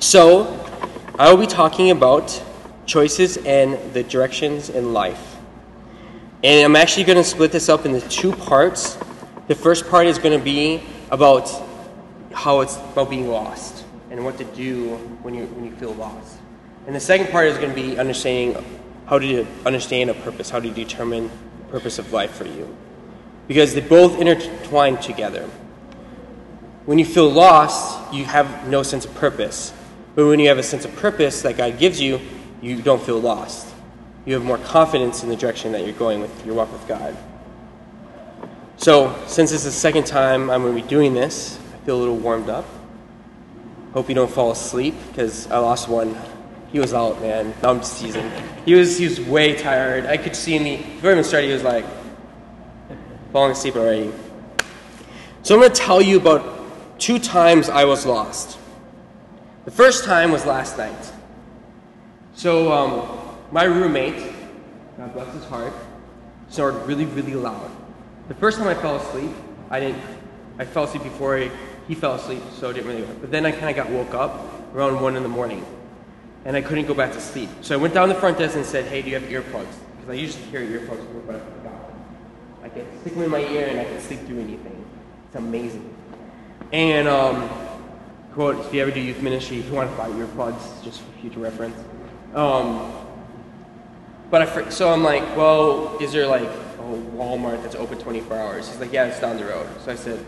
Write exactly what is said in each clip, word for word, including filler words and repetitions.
So I will be talking about choices and the directions in life. And I'm actually going to split this up into two parts. The first part is going to be about how it's about being lost and what to do when you, when you feel lost. And the second part is going to be understanding how to understand a purpose, how to determine the purpose of life for you. Because they both intertwine together. When you feel lost, you have no sense of purpose. But when you have a sense of purpose that God gives you, you don't feel lost. You have more confidence in the direction that you're going with your walk with God. So, since it's the second time I'm going to be doing this, I feel a little warmed up. Hope you don't fall asleep, because I lost one. He was out, man. No, I'm just teasing. He was, he was way tired. I could see him. Before I even started, he was like, falling asleep already. So I'm going to tell you about two times I was lost. The first time was last night. So um, my roommate, God bless his heart, snored really, really loud. The first time I fell asleep, I didn't. I fell asleep before I, he fell asleep, so it didn't really work. But then I kind of got woke up around one in the morning, and I couldn't go back to sleep. So I went down the front desk and said, "Hey, do you have earplugs?" Because I usually carry earplugs, but I forgot. I can stick them in my ear and I can sleep through anything. It's amazing. And, um, quote, if you ever do youth ministry, if you want to buy earplugs, just for future reference. Um, but I, fr- so I'm like, well, is there like a Walmart that's open twenty-four hours? He's like, yeah, it's down the road. So I said,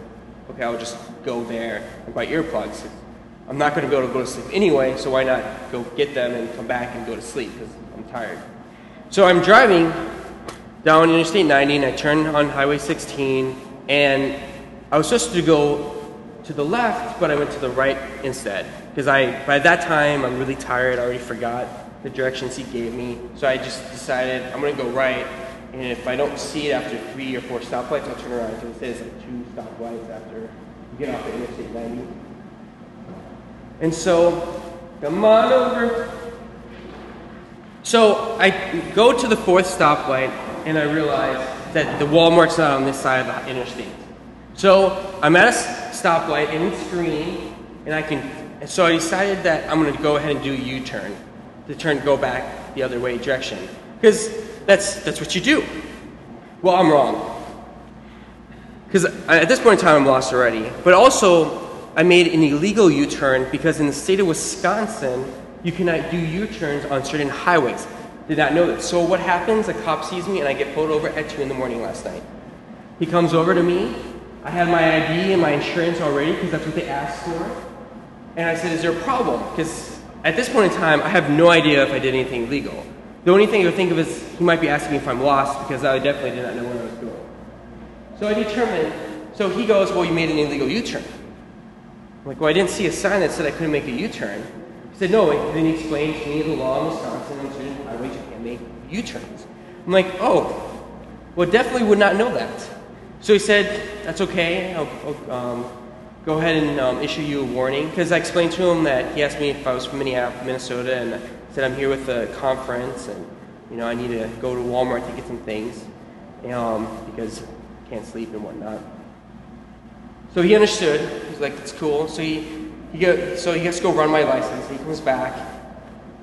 okay, I'll just go there and buy earplugs. I'm not going to be able to go to sleep anyway, so why not go get them and come back and go to sleep because I'm tired. So I'm driving down Interstate ninety, and I turned on Highway sixteen, and I was supposed to go to the left, but I went to the right instead, because I, by that time, I'm really tired. I already forgot the directions he gave me, so I just decided I'm going to go right, and if I don't see it after three or four stoplights, I'll turn around, because it says like two stoplights after you get off of Interstate ninety. And so, come on over. So I go to the fourth stoplight, and I realized that the Walmart's not on this side of the interstate. So I'm at a stoplight, and it's green, and I can. So I decided that I'm going to go ahead and do a U-turn, to turn, go back the other way direction, because that's that's what you do. Well, I'm wrong, because at this point in time I'm lost already. But also, I made an illegal U-turn because in the state of Wisconsin, you cannot do U-turns on certain highways. Did not know that. So what happens, a cop sees me and I get pulled over at two in the morning last night. He comes over to me. I had my I D and my insurance already because that's what they asked for. And I said, is there a problem? Because at this point in time, I have no idea if I did anything illegal. The only thing I would think of is he might be asking me if I'm lost because I definitely did not know where I was going. So I determined, so he goes, well, you made an illegal U-turn. I'm like, well, I didn't see a sign that said I couldn't make a U-turn. He said, no, and then he explained to me the law in Wisconsin and certain highways you can't make U-turns. I'm like, oh, well, definitely would not know that. So he said, that's okay, I'll, I'll um, go ahead and um, issue you a warning. Because I explained to him that he asked me if I was from Minneapolis, Minnesota, and I said I'm here with a conference and, you know, I need to go to Walmart to get some things um, because I can't sleep and whatnot. So he understood. He's like, it's cool. So he He go, so he has to go run my license. He comes back.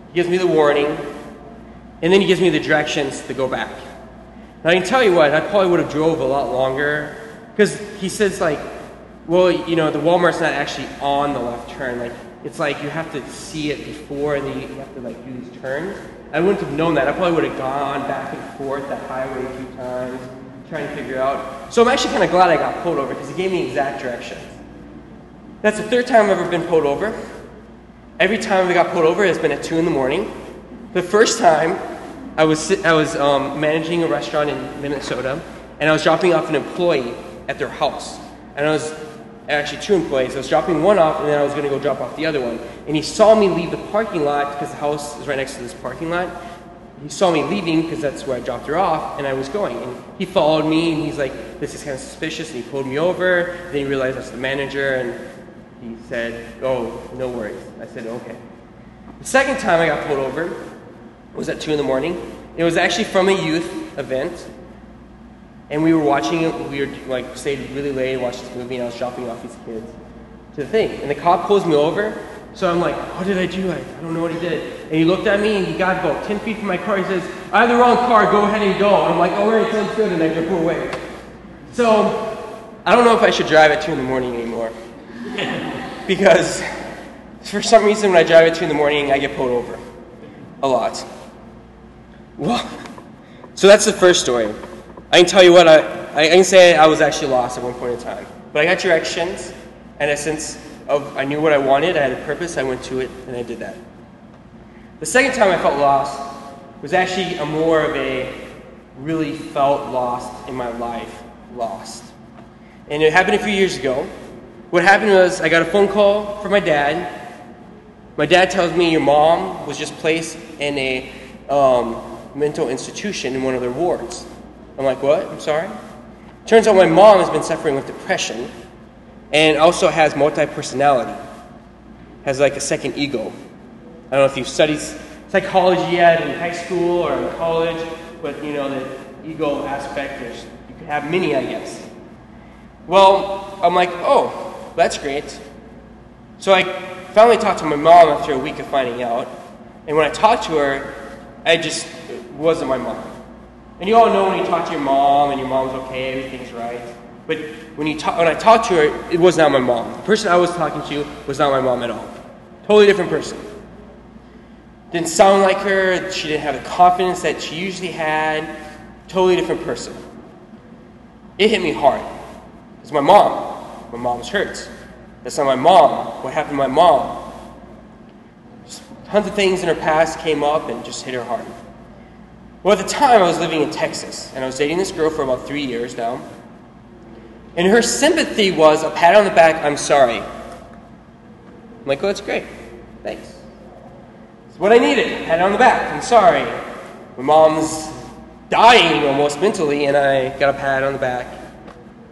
He gives me the warning. And then he gives me the directions to go back. And I can tell you what, I probably would have drove a lot longer. Because he says, like, well, you know, the Walmart's not actually on the left turn. Like, it's like you have to see it before and then you have to, like, do these turns. I wouldn't have known that. I probably would have gone back and forth that highway a few times, trying to figure out. So I'm actually kind of glad I got pulled over because he gave me exact directions. That's the third time I've ever been pulled over. Every time I got pulled over, it's been at two in the morning. The first time, I was I was um, managing a restaurant in Minnesota, and I was dropping off an employee at their house. And I was actually two employees. I was dropping one off, and then I was going to go drop off the other one. And he saw me leave the parking lot because the house is right next to this parking lot. He saw me leaving because that's where I dropped her off, and I was going. And he followed me, and he's like, "This is kind of suspicious." And he pulled me over. And then he realized I was the manager, and he said, oh, no worries. I said, okay. The second time I got pulled over was at two in the morning. It was actually from a youth event. And we were watching it. We were like stayed really late and watched this movie. And I was dropping off these kids to the thing. And the cop pulls me over. So I'm like, what did I do? I, I don't know what he did. And he looked at me and he got about ten feet from my car. He says, I have the wrong car. Go ahead and go. And I'm like, all right, sounds good. And I just pull away. So I don't know if I should drive at two in the morning anymore. Because for some reason, when I drive at two in the morning, I get pulled over a lot. Well, so that's the first story. I can tell you what, I, I can say I was actually lost at one point in time. But I got directions and a sense of I knew what I wanted, I had a purpose, I went to it, and I did that. The second time I felt lost was actually a more of a really felt lost in my life lost. And it happened a few years ago. What happened was I got a phone call from my dad. My dad tells me your mom was just placed in a um, mental institution in one of their wards. I'm like, what? I'm sorry? Turns out my mom has been suffering with depression and also has multi-personality, has like a second ego. I don't know if you've studied psychology yet in high school or in college, but you know, the ego aspect, there's, you could have many, I guess. Well, I'm like, oh, that's great. So I finally talked to my mom after a week of finding out, and when I talked to her, I just it wasn't my mom. And you all know when you talk to your mom and your mom's okay, everything's right. But when you talk, when I talked to her, it was not my mom. The person I was talking to was not my mom at all. Totally different person. Didn't sound like her. She didn't have the confidence that she usually had. Totally different person. It hit me hard. It's my mom. My mom's hurts. That's not my mom. What happened to my mom? Just tons of things in her past came up and just hit her hard. Well, at the time, I was living in Texas, and I was dating this girl for about three years now. And her sympathy was a pat on the back, I'm sorry. I'm like, oh, that's great. Thanks. It's what I needed, a pat on the back, I'm sorry. My mom's dying almost mentally, and I got a pat on the back.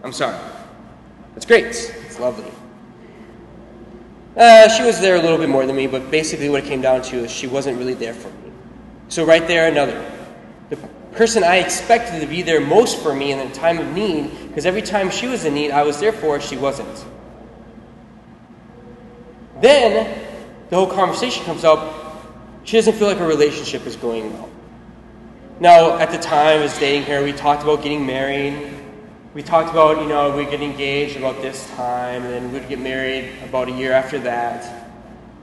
I'm sorry. That's great. It's lovely. Uh, she was there a little bit more than me, but basically what it came down to is she wasn't really there for me. So right there, another. The person I expected to be there most for me in the time of need, because every time she was in need, I was there for her, she wasn't. Then, the whole conversation comes up, she doesn't feel like her relationship is going well. Now, at the time, I was dating her, we talked about getting married, we talked about, you know, we'd get engaged about this time, and then we'd get married about a year after that.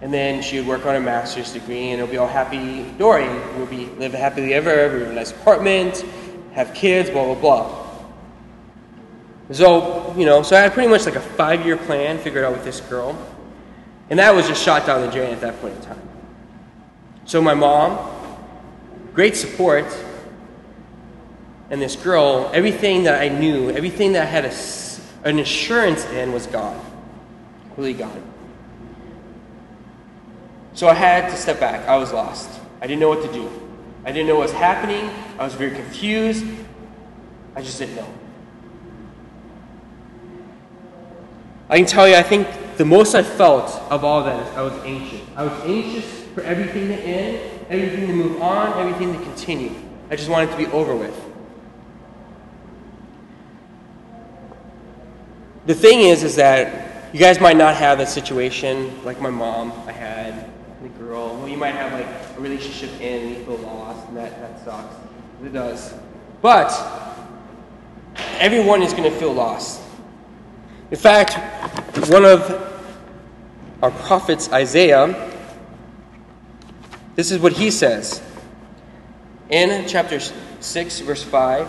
And then she would work on her master's degree, and it'll be all happy Dory. We'll be live happily ever ever. We have a nice apartment, have kids, blah blah blah. So you know, so I had pretty much like a five-year plan figured out with this girl, and that was just shot down the drain at that point in time. So my mom, great support, and this girl, everything that I knew, everything that I had a, an assurance in was gone, completely gone. So I had to step back. I was lost. I didn't know what to do. I didn't know what was happening. I was very confused. I just didn't know. I can tell you, I think the most I felt of all that is I was anxious. I was anxious for everything to end, everything to move on, everything to continue. I just wanted it to be over with. The thing is, is that you guys might not have that situation like my mom I had. The girl, well, you might have like a relationship in and you feel lost, and that, that sucks. It does. But everyone is going to feel lost. In fact, one of our prophets, Isaiah, this is what he says in chapter six, verse five.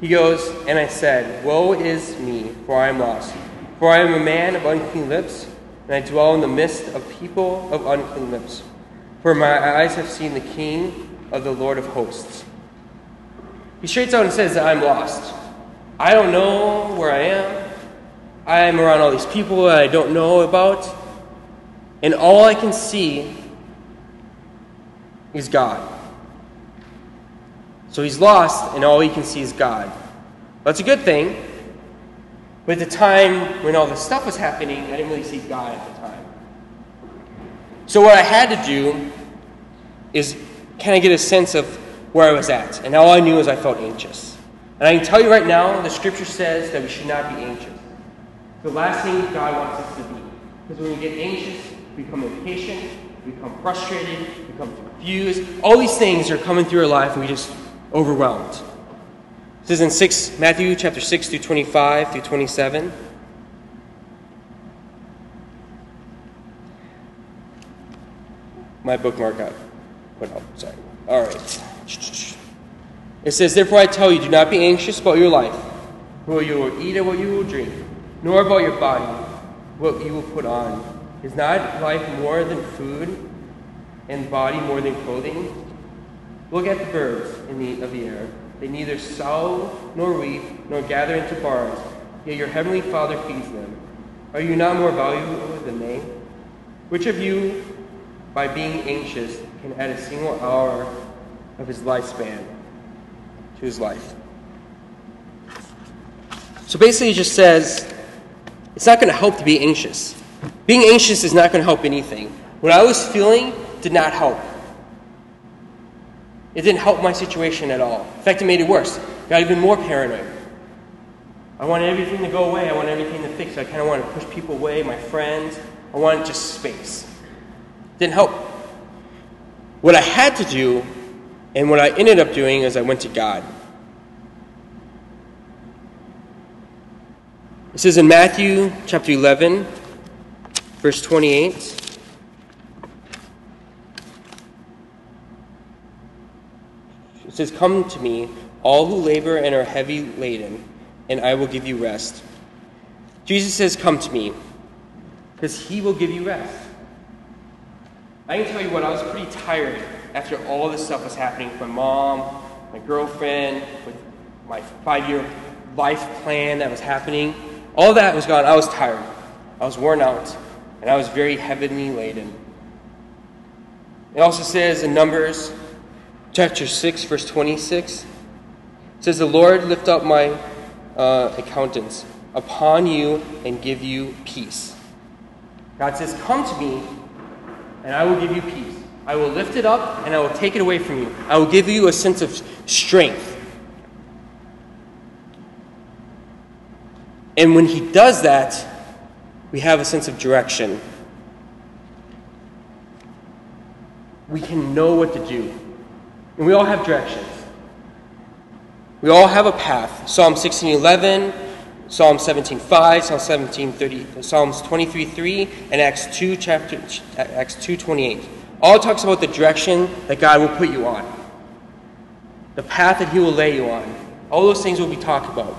He goes, and I said, woe is me, for I am lost, for I am a man of unclean lips. And I dwell in the midst of people of unclean lips. For my eyes have seen the King of the Lord of hosts. He straight out and says that I'm lost. I don't know where I am. I am around all these people that I don't know about. And all I can see is God. So he's lost and all he can see is God. That's a good thing. But at the time when all this stuff was happening, I didn't really see God at the time. So what I had to do is kind of get a sense of where I was at. And all I knew is I felt anxious. And I can tell you right now, the scripture says that we should not be anxious. The last thing God wants us to be Because when we get anxious, we become impatient, we become frustrated, we become confused. All these things are coming through our life and we just overwhelmed. This is in six, Matthew chapter six through twenty-five through twenty-seven. My bookmark out. Went out. Sorry. All right. It says, "Therefore I tell you, do not be anxious about your life, what you will eat or what you will drink, nor about your body, what you will put on. Is not life more than food, and body more than clothing? Look at the birds in the, of the air. They neither sow nor reap nor gather into barns, yet your heavenly Father feeds them. Are you not more valuable than they? Which of you, by being anxious, can add a single hour of his lifespan to his life?" So basically it just says, it's not going to help to be anxious. Being anxious is not going to help anything. What I was feeling did not help. It didn't help my situation at all. In fact, it made it worse. Got even more paranoid. I wanted everything to go away. I wanted everything to fix. I kind of wanted to push people away, my friends. I wanted just space. Didn't help. What I had to do, and what I ended up doing, is I went to God. This is in Matthew chapter eleven, verse twenty-eight. It says, "Come to me, all who labor and are heavy laden, and I will give you rest." Jesus says, "Come to me," because he will give you rest. I can tell you what, I was pretty tired after all this stuff was happening with my mom, my girlfriend, with my five-year life plan that was happening. All that was gone. I was tired. I was worn out. And I was very heavily laden. It also says in Numbers chapter six, verse twenty-six, it says, "The Lord lift up my uh, accountants upon you and give you peace." God says, "Come to me, and I will give you peace. I will lift it up, and I will take it away from you. I will give you a sense of strength." And when he does that, we have a sense of direction. We can know what to do. And we all have directions. We all have a path. Psalm sixteen eleven, Psalm seventeen five, Psalm seventeen thirty, Psalms twenty-three three, and Acts two chapter Acts two twenty-eight. All talks about the direction that God will put you on, the path that he will lay you on. All those things will be talked about.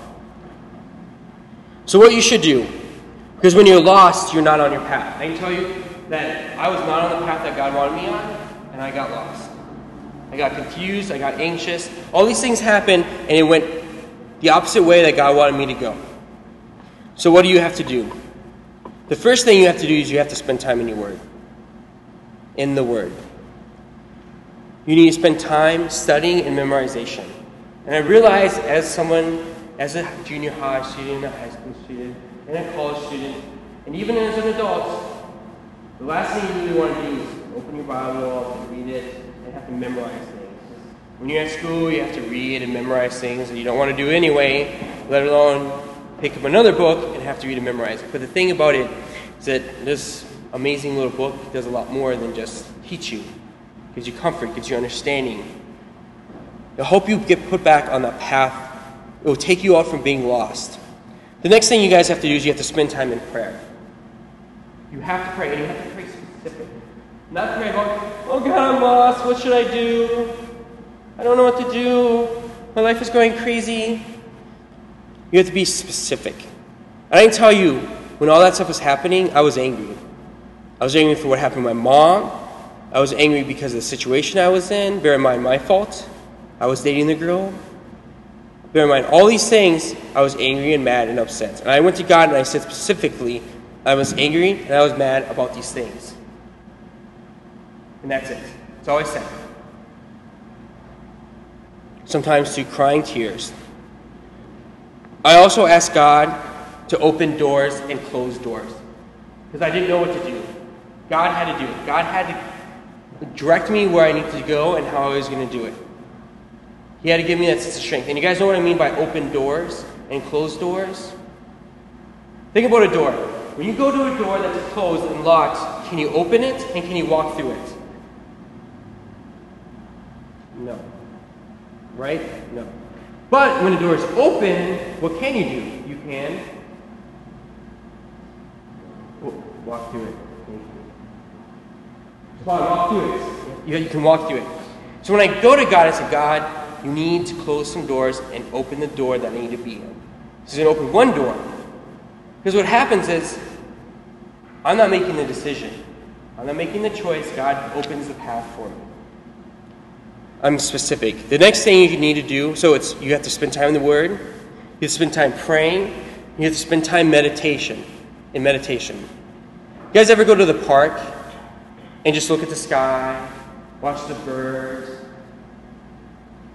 So what you should do, because when you're lost, you're not on your path. I can tell you that I was not on the path that God wanted me on, and I got lost. I got confused, I got anxious. All these things happened, and it went the opposite way that God wanted me to go. So what do you have to do? The first thing you have to do is you have to spend time in your Word. In the Word. You need to spend time studying and memorization. And I realized as someone, as a junior high student, a high school student, and a college student, and even as an adult, the last thing you really want to do is open your Bible up and read it and have to memorize things. When you're at school, you have to read and memorize things that you don't want to do anyway, let alone pick up another book and have to read and memorize it. But the thing about it is that this amazing little book does a lot more than just teach you. It gives you comfort, it gives you understanding. It'll help you get put back on that path. It will take you out from being lost. The next thing you guys have to do is you have to spend time in prayer. You have to pray, and you have to pray specific. Not pray about, "Oh God, I'm lost, what should I do? I don't know what to do. My life is going crazy." You have to be specific. I can tell you, when all that stuff was happening, I was angry. I was angry for what happened to my mom. I was angry because of the situation I was in. Bear in mind, my fault. I was dating the girl. Bear in mind, all these things, I was angry and mad and upset. And I went to God and I said specifically, I was angry and I was mad about these things. And that's it. That's all I said. Sometimes through crying tears. I also asked God to open doors and close doors. Because I didn't know what to do. God had to do it. God had to direct me where I needed to go and how I was going to do it. He had to give me that sense of strength. And you guys know what I mean by open doors and closed doors? Think about a door. When you go to a door that's closed and locked, can you open it and can you walk through it? No. Right? No. But when the door is open, what can you do? You can walk through it. Come on, walk through it. Yeah, you can walk through it. So when I go to God, I say, God, you need to close some doors and open the door that I need to be in. So he's going to open one door. Because what happens is, I'm not making the decision. I'm not making the choice. God opens the path for me. I'm specific. The next thing you need to do, so it's you have to spend time in the Word. You have to spend time praying. You have to spend time meditation. In meditation. You guys ever go to the park and just look at the sky, watch the birds?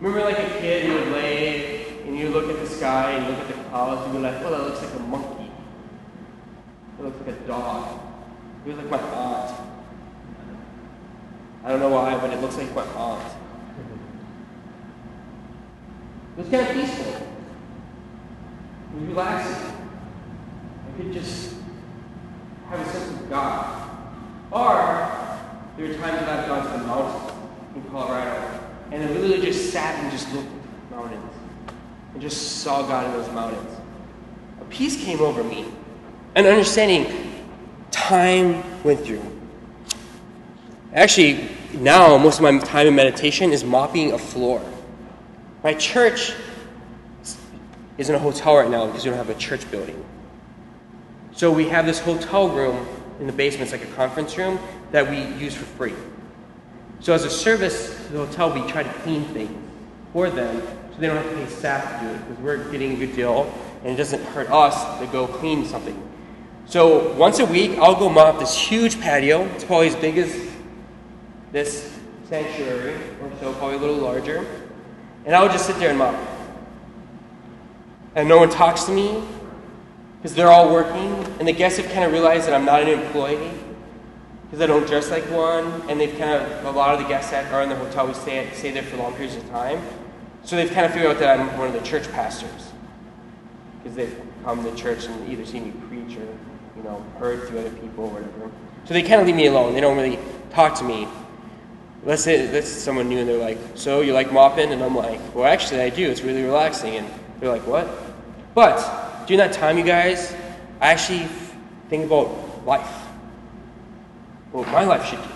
Remember like a kid, you would lay and you look at the sky and look at the clouds and you'd be like, oh, that looks like a monkey. It looks like a dog. It was like my aunt. I don't know why, but it looks like my aunt. It was kind of peaceful. It was relaxing. I could just have a sense of God. Or, there were times that I've gone to the mountains in Colorado, and I literally just sat and just looked at the mountains, and just saw God in those mountains. A peace came over me. An understanding. Time went through. Actually, now most of my time in meditation is mopping a floor. My church is in a hotel right now because we don't have a church building. So we have this hotel room in the basement. It's like a conference room that we use for free. So as a service to the hotel, we try to clean things for them so they don't have to pay staff to do it because we're getting a good deal and it doesn't hurt us to go clean something. So once a week, I'll go mop this huge patio. It's probably as big as this sanctuary or so, probably a little larger. And I would just sit there and mop. And no one talks to me because they're all working. And the guests have kind of realized that I'm not an employee because I don't dress like one. And they've kind of, a lot of the guests that are in the hotel, we stay, stay there for long periods of time. So they've kind of figured out that I'm one of the church pastors because they've come to church and either seen me preach or, you know, heard through other people or whatever. So they kind of leave me alone. They don't really talk to me. Let's say that's someone new and they're like, so you like mopping? And I'm like, well, actually I do. It's really relaxing. And they're like, what? But during that time, you guys, I actually think about life. What my life should do.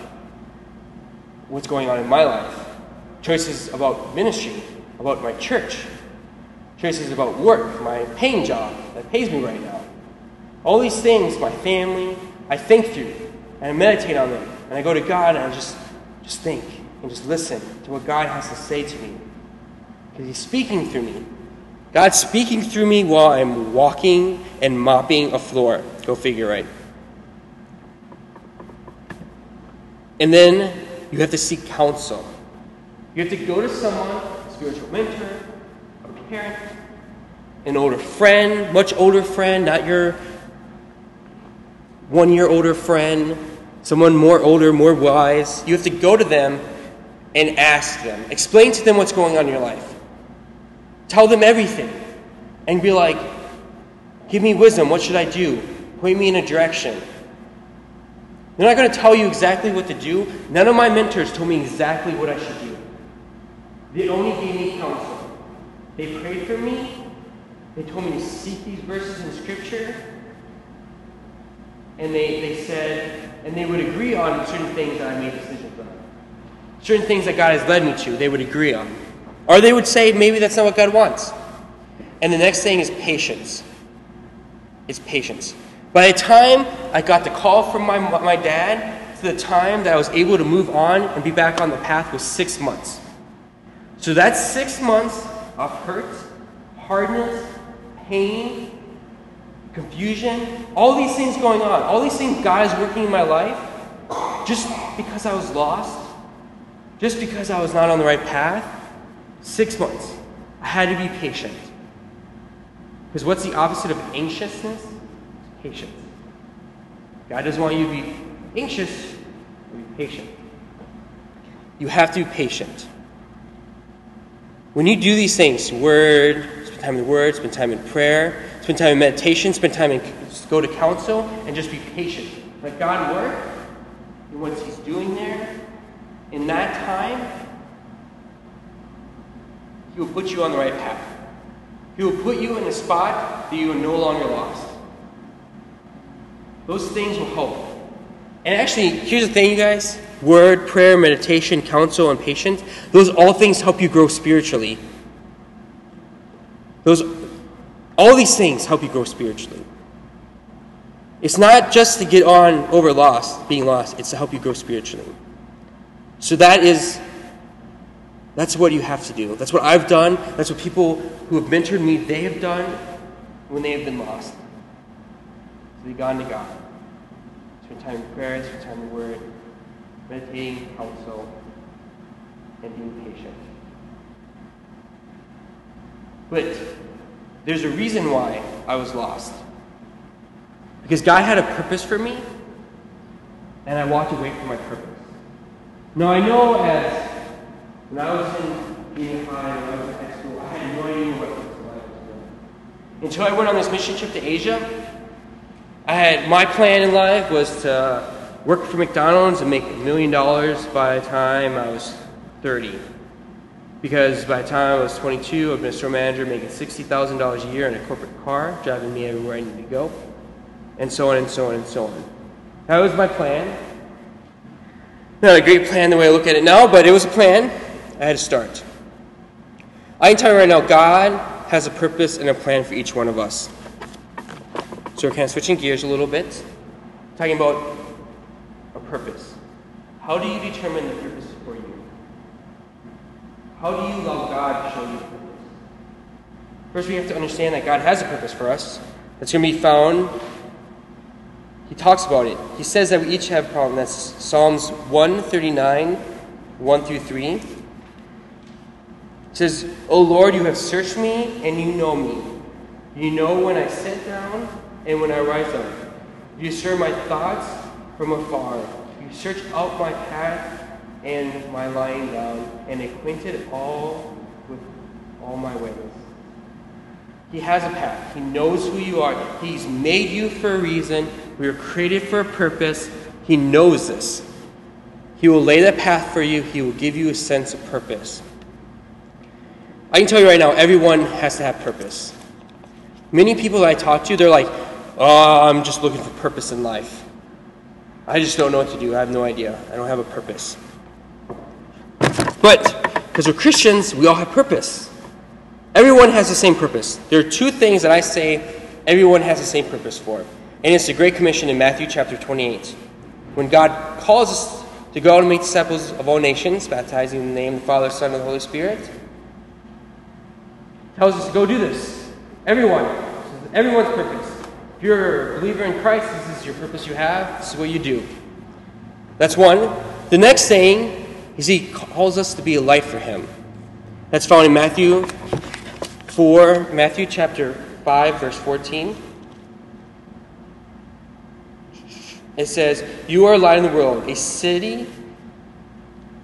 What's going on in my life. Choices about ministry, about my church. Choices about work, my paying job that pays me right now. All these things, my family, I think through. And I meditate on them. And I go to God and I just... Just think and just listen to what God has to say to me. Because he's speaking through me. God's speaking through me while I'm walking and mopping a floor. Go figure, right? And then you have to seek counsel. You have to go to someone, a spiritual mentor, a parent, an older friend, much older friend, not your one-year older friend. Someone more older, more wise. You have to go to them and ask them. Explain to them what's going on in your life. Tell them everything. And be like, give me wisdom. What should I do? Point me in a direction. They're not going to tell you exactly what to do. None of my mentors told me exactly what I should do. They only gave me counsel. They prayed for me. They told me to seek these verses in Scripture. And they, they said... And they would agree on certain things that I made decisions on. Certain things that God has led me to, they would agree on. Or they would say, maybe that's not what God wants. And the next thing is patience. It's patience. By the time I got the call from my, my dad, to the time that I was able to move on and be back on the path was six months. So that's six months of hurt, hardness, pain, confusion, all these things going on, all these things God is working in my life, just because I was lost, just because I was not on the right path, six months. I had to be patient. Because what's the opposite of anxiousness? Patience. God doesn't want you to be anxious, be patient. You have to be patient. When you do these things, word, spend time in the Word, spend time in prayer, spend time in meditation, spend time in Just go to counsel and just be patient. Let God work. And what he's doing there, in that time, he will put you on the right path. He will put you in a spot that you are no longer lost. Those things will help. And actually, here's the thing, you guys. Word, prayer, meditation, counsel, and patience. Those all things help you grow spiritually. Those, all these things help you grow spiritually. It's not just to get on over lost, being lost. It's to help you grow spiritually. So that is, that's what you have to do. That's what I've done. That's what people who have mentored me, they have done when they have been lost. So they've gone to God. Spend time in prayer, spend time in word, meditating, counsel, and being patient. But there's a reason why I was lost. Because God had a purpose for me, and I walked away from my purpose. Now, I know as when I was in junior high, when I was at school, I had no idea what I was doing. Until I went on this mission trip to Asia, I had my plan in life was to work for McDonald's and make a million dollars by the time I was thirty. Because by the time I was twenty-two, I've been a store manager making sixty thousand dollars a year in a corporate car, driving me everywhere I needed to go, and so on and so on and so on. That was my plan. Not a great plan the way I look at it now, but it was a plan. I had to start. I can tell you right now, God has a purpose and a plan for each one of us. So we're kind of switching gears a little bit, talking about a purpose. How do you determine the purpose for you? How do you allow God to show you the purpose? First, we have to understand that God has a purpose for us. That's going to be found. He talks about it. He says that we each have a problem. That's Psalms one thirty-nine, one through three. It says, O Lord, you have searched me and you know me. You know when I sit down and when I rise up. You discern my thoughts from afar. You search out my path and my lying down, and acquainted all with all my ways. He has a path. He knows who you are. He's made you for a reason. We were created for a purpose. He knows this. He will lay that path for you. He will give you a sense of purpose. I can tell you right now, everyone has to have purpose. Many people that I talk to, they're like, oh, I'm just looking for purpose in life. I just don't know what to do. I have no idea. I don't have a purpose. But, because we're Christians, we all have purpose. Everyone has the same purpose. There are two things that I say everyone has the same purpose for. And it's the Great Commission in Matthew chapter twenty-eight. When God calls us to go and make disciples of all nations, baptizing in the name of the Father, Son, and the Holy Spirit, He tells us to go do this. Everyone. Everyone's purpose. If you're a believer in Christ, this is your purpose you have. This is what you do. That's one. The next thing is He calls us to be a light for Him. That's found in Matthew four, Matthew chapter five, verse fourteen. It says, "You are a light in the world. A city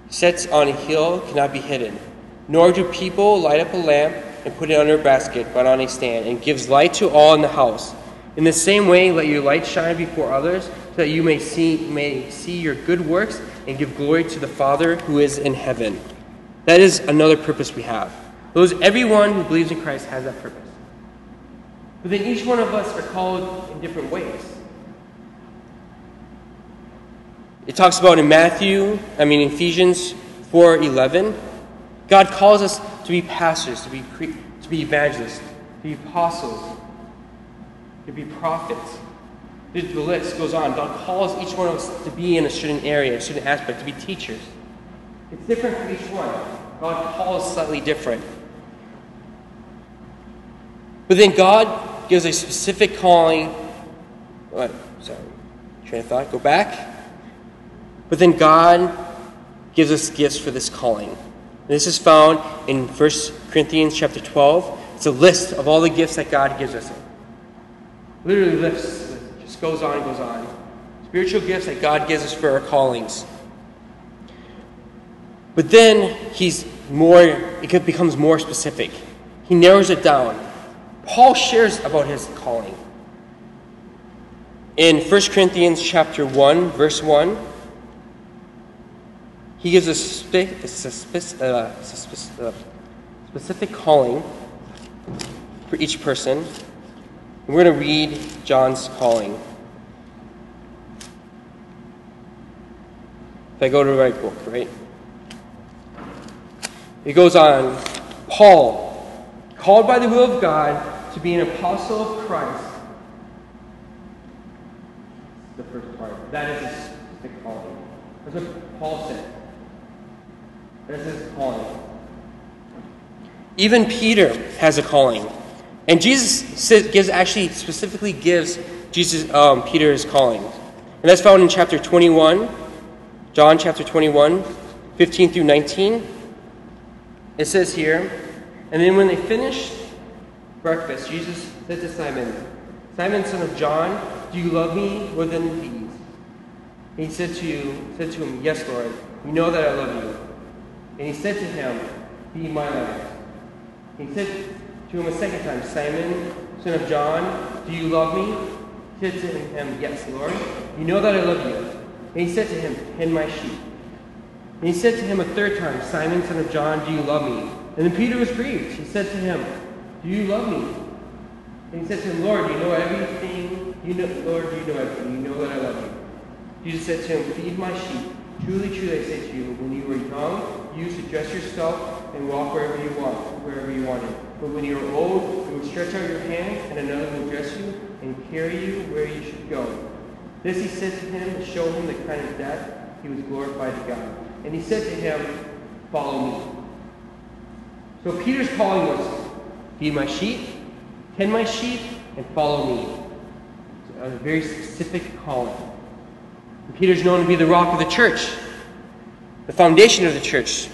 set on a hill cannot be hidden. Nor do people light up a lamp and put it under a basket, but on a stand, and gives light to all in the house. In the same way, let your light shine before others, so that you may see may see your good works and give glory to the Father who is in heaven." That is another purpose we have. Those everyone who believes in Christ has that purpose. But then each one of us are called in different ways. It talks about in Matthew, I mean Ephesians four eleven, God calls us to be pastors, to be pre- to be evangelists, to be apostles, to be prophets. The list goes on. God calls each one of us to be in a certain area, a certain aspect, to be teachers. It's different for each one. God calls slightly different. But then God gives a specific calling. What? Sorry. Train of thought. Go back. But then God gives us gifts for this calling. And this is found in First Corinthians chapter twelve. It's a list of all the gifts that God gives us. Literally lists. Just goes on and goes on. Spiritual gifts that God gives us for our callings. But then he's more, it becomes more specific. He narrows it down. Paul shares about his calling. in First Corinthians chapter one, verse one, he gives a, spe- a, suspe- uh, suspe- uh, specific calling for each person. And we're going to read John's calling. If I go to the right book, right? It goes on, Paul, called by the will of God to be an apostle of Christ. The first part. That is his specific calling. That's what Paul said. That's his calling. Even Peter has a calling. And Jesus says, gives actually specifically gives Jesus um, Peter his calling. And that's found in chapter twenty-one, John chapter twenty-one, fifteen through nineteen. It says here, and then when they finished breakfast, Jesus said to Simon, Simon, son of John, do you love me more than these? And he said to, you, said to him, yes, Lord, you know that I love you. And he said to him, be my light. And he said to him a second time, Simon, son of John, do you love me? He said to him, yes, Lord, you know that I love you. And he said to him, tend my sheep. And he said to him a third time, Simon, son of John, do you love me? And then Peter was grieved. He said to him, do you love me? And he said to him, Lord, you know everything. You know, Lord, you know everything. You know that I love you. Jesus said to him, feed my sheep. Truly, truly, I say to you, when you were young, you used to dress yourself and walk wherever you want, wherever you wanted. But when you are old, you will stretch out your hands, and another will dress you and carry you where you should go. This he said to him to show him the kind of death he was glorified to God. And he said to him, follow me. So Peter's calling was, feed my sheep, tend my sheep, and follow me. So a very specific calling. And Peter's known to be the rock of the church, the foundation of the church.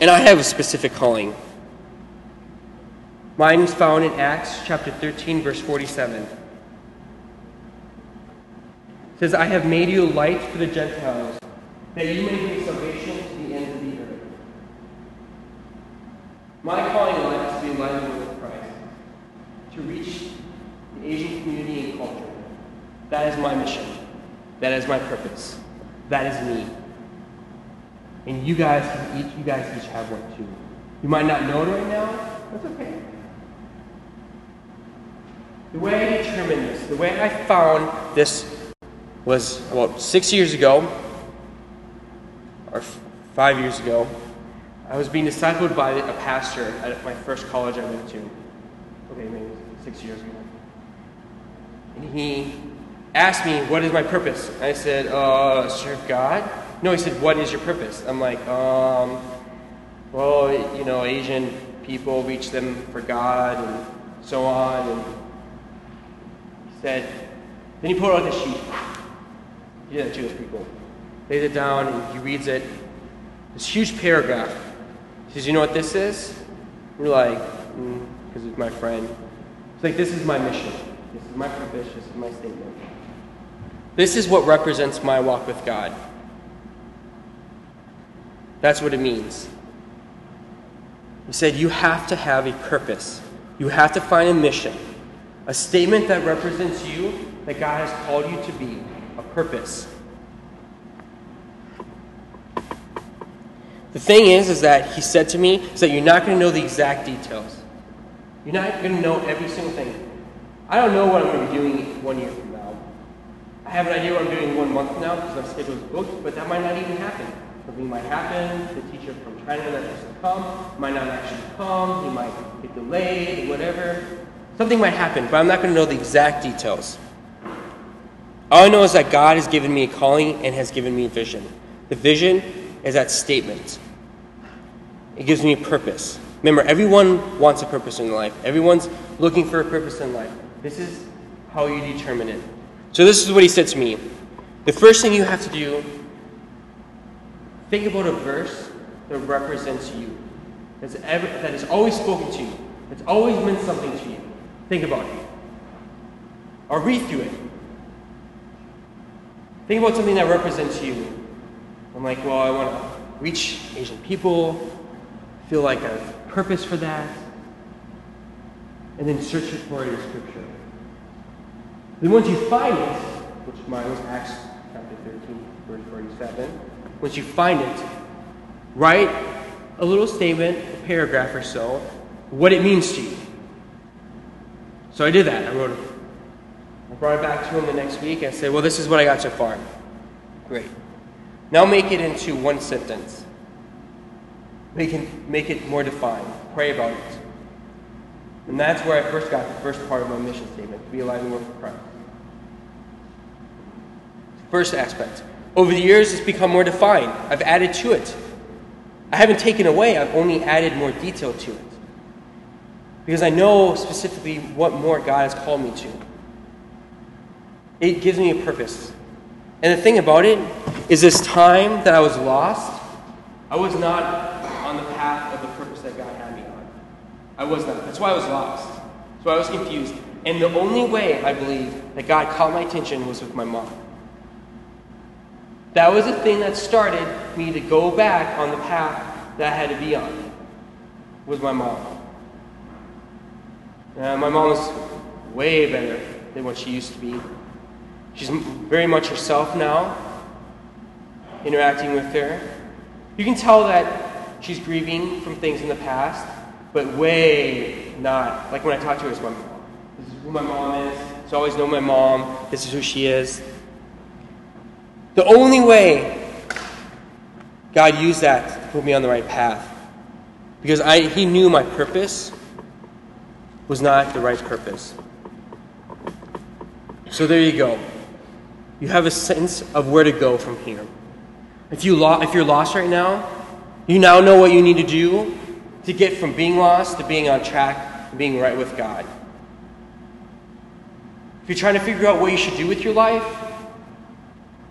And I have a specific calling. Mine is found in Acts chapter thirteen, verse forty-seven. It says, I have made you a light for the Gentiles, that you may bring salvation to the ends of the earth. My calling in life is to be a light in the world of Christ, to reach the Asian community and culture. That is my mission. That is my purpose. That is me. And you guys each, you guys each have one too. You might not know it right now. That's okay. The way I determined this, the way I found this, was about six years ago, or f- five years ago. I was being discipled by a pastor at my first college I went to. Okay, maybe six years ago. And he asked me, what is my purpose? I said, uh, serve God? No, he said, what is your purpose? I'm like, um, well, you know, Asian people, reach them for God, and so on. And he said, then he pulled out the sheet. Yeah, Jewish people. Lays it down, and he reads it. This huge paragraph. He says, you know what this is? We're like, because mm, it's my friend. It's like, this is my mission. This is my purpose. This is my statement. This is what represents my walk with God. That's what it means. He said, you have to have a purpose. You have to find a mission. A statement that represents you, that God has called you to be. A purpose. The thing is, is that he said to me, is that you're not going to know the exact details. You're not going to know every single thing. I don't know what I'm going to be doing one year from now. I have an idea what I'm doing one month from now because my schedule is booked, but that might not even happen. Something might happen. The teacher from China that has to come might not actually come. He might get delayed, whatever. Something might happen, but I'm not going to know the exact details. All I know is that God has given me a calling and has given me a vision. The vision is that statement. It gives me a purpose. Remember, everyone wants a purpose in life. Everyone's looking for a purpose in life. This is how you determine it. So this is what he said to me. The first thing you have to do, think about a verse that represents you. That's ever, that is always spoken to you. That's always meant something to you. Think about it. Or read through it. Think about something that represents you. I'm like, well, I want to reach Asian people. I feel like I have a purpose for that. And then search for it in Scripture. Then once you find it, which mine was Acts chapter thirteen, verse forty-seven, once you find it, write a little statement, a paragraph or so, what it means to you. So I did that. I wrote it. I brought it back to him the next week. I said, well, this is what I got so far. Great. Now make it into one sentence. Make it, make it more defined. Pray about it. And that's where I first got the first part of my mission statement, to be alive and work for Christ. First aspect. Over the years, it's become more defined. I've added to it. I haven't taken away. I've only added more detail to it. Because I know specifically what more God has called me to. It gives me a purpose. And the thing about it is this time that I was lost, I was not on the path of the purpose that God had me on. I was not. That's why I was lost. So I was confused. And the only way, I believe, that God caught my attention was with my mom. That was the thing that started me to go back on the path that I had to be on, was my mom. Uh, my mom is way better than what she used to be. She's very much herself now, interacting with her. You can tell that she's grieving from things in the past, but way not. Like when I talk to her, it's my mom. This is who my mom is. So I always know my mom. This is who she is. The only way God used that to put me on the right path, because I, he knew my purpose was not the right purpose. So there you go. You have a sense of where to go from here. If, you lo- if you're lost right now, you now know what you need to do to get from being lost to being on track and being right with God. If you're trying to figure out what you should do with your life,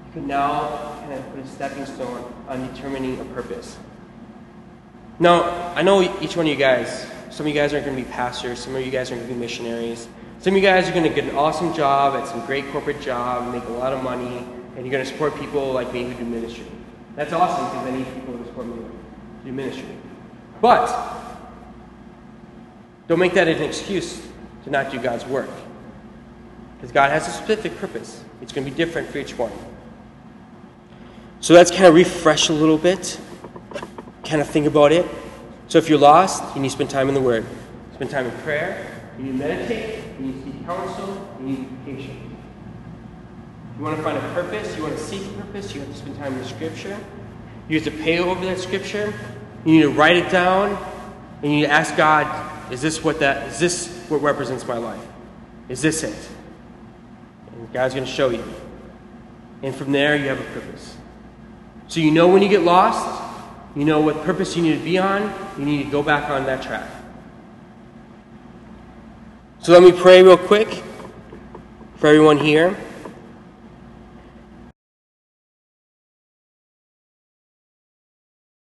you can now kind of put a stepping stone on determining a purpose. Now, I know each one of you guys, some of you guys are going to be pastors. Some of you guys are going to be missionaries. Some of you guys are going to get an awesome job at some great corporate job, make a lot of money, and you're going to support people like me who do ministry. That's awesome because I need people to support me who do ministry. But don't make that an excuse to not do God's work, because God has a specific purpose. It's going to be different for each one. So let's kind of refresh a little bit, kind of think about it. So if you're lost, you need to spend time in the Word. Spend time in prayer. You need to meditate. You need to seek counsel. You need to be patient. If you want to find a purpose, you want to seek a purpose, you have to spend time in the Scripture. You have to pay over that Scripture. You need to write it down. And you need to ask God, is this what that, is this what represents my life? Is this it? And God's going to show you. And from there, you have a purpose. So you know when you get lost, you know what purpose you need to be on. You need to go back on that track. So let me pray real quick for everyone here.